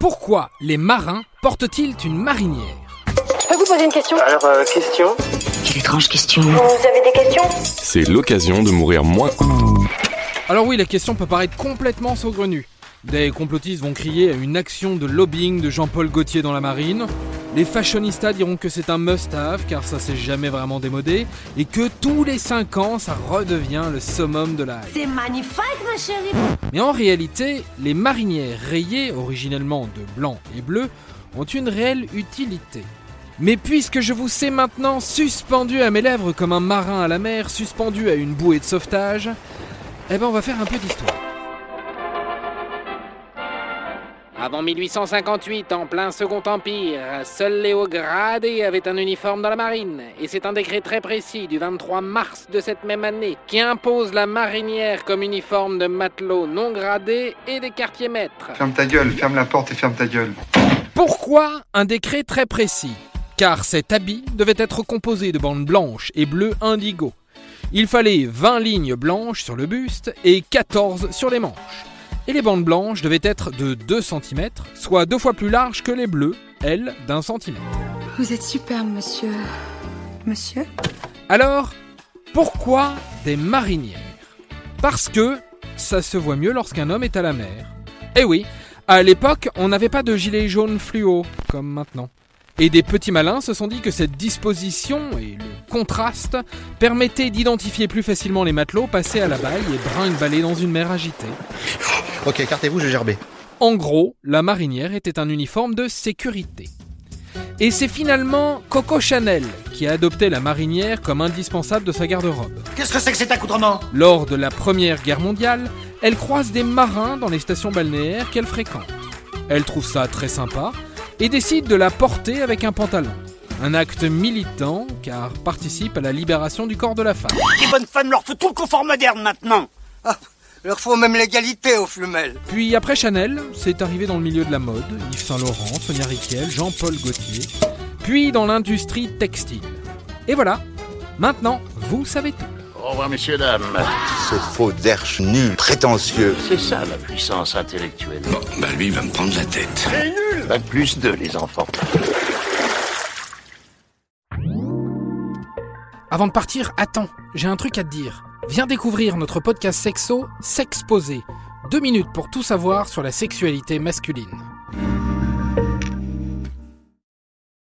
Pourquoi les marins portent-ils une marinière? Je peux vous poser une question? Alors, question? Quelle étrange question. Vous avez des questions? C'est l'occasion de mourir moins. Alors oui, la question peut paraître complètement saugrenue. Des complotistes vont crier à une action de lobbying de Jean-Paul Gaultier dans la marine. Les fashionistas diront que c'est un must-have car ça s'est jamais vraiment démodé et que tous les 5 ans ça redevient le summum de la hype. C'est magnifique ma chérie. Mais en réalité, les marinières rayées, originellement de blanc et bleu, ont une réelle utilité. Mais puisque je vous sais maintenant suspendu à mes lèvres comme un marin à la mer, suspendu à une bouée de sauvetage, eh ben on va faire un peu d'histoire. Avant 1858, en plein Second Empire, seul Léo Gradé avait un uniforme dans la marine. Et c'est un décret très précis du 23 mars de cette même année qui impose la marinière comme uniforme de matelot non gradé et des quartiers maîtres. Ferme ta gueule, ferme la porte et ferme ta gueule. Pourquoi un décret très précis ? Car cet habit devait être composé de bandes blanches et bleues indigo. Il fallait 20 lignes blanches sur le buste et 14 sur les manches. Et les bandes blanches devaient être de 2 cm, soit 2 fois plus larges que les bleues, elles, d'un centimètre. Vous êtes superbe, monsieur. Monsieur ? Alors, pourquoi des marinières ? Parce que ça se voit mieux lorsqu'un homme est à la mer. Eh oui, à l'époque, on n'avait pas de gilet jaune fluo, comme maintenant. Et des petits malins se sont dit que cette disposition et le contraste permettaient d'identifier plus facilement les matelots passés à la baille et brinque-ballés dans une mer agitée. Ok, écartez-vous, je gerbais. En gros, la marinière était un uniforme de sécurité. Et c'est finalement Coco Chanel qui a adopté la marinière comme indispensable de sa garde-robe. Qu'est-ce que c'est que cet accoutrement ? Lors de la Première Guerre mondiale, elle croise des marins dans les stations balnéaires qu'elle fréquente. Elle trouve ça très sympa et décide de la porter avec un pantalon. Un acte militant, car participe à la libération du corps de la femme. Les bonnes femmes leur faut tout le confort moderne maintenant. Ah, leur faut même l'égalité aux flumelles. Puis après Chanel, c'est arrivé dans le milieu de la mode, Yves Saint-Laurent, Sonia Rykiel, Jean-Paul Gaultier, puis dans l'industrie textile. Et voilà, maintenant, vous savez tout. Au revoir, messieurs, dames. Ce faux derche nul, prétentieux. C'est ça, la puissance intellectuelle. Bon, bah lui, il va me prendre la tête. C'est nul ! 20+2, les enfants. Avant de partir, attends, j'ai un truc à te dire. Viens découvrir notre podcast sexo, Sexposé. 2 minutes pour tout savoir sur la sexualité masculine.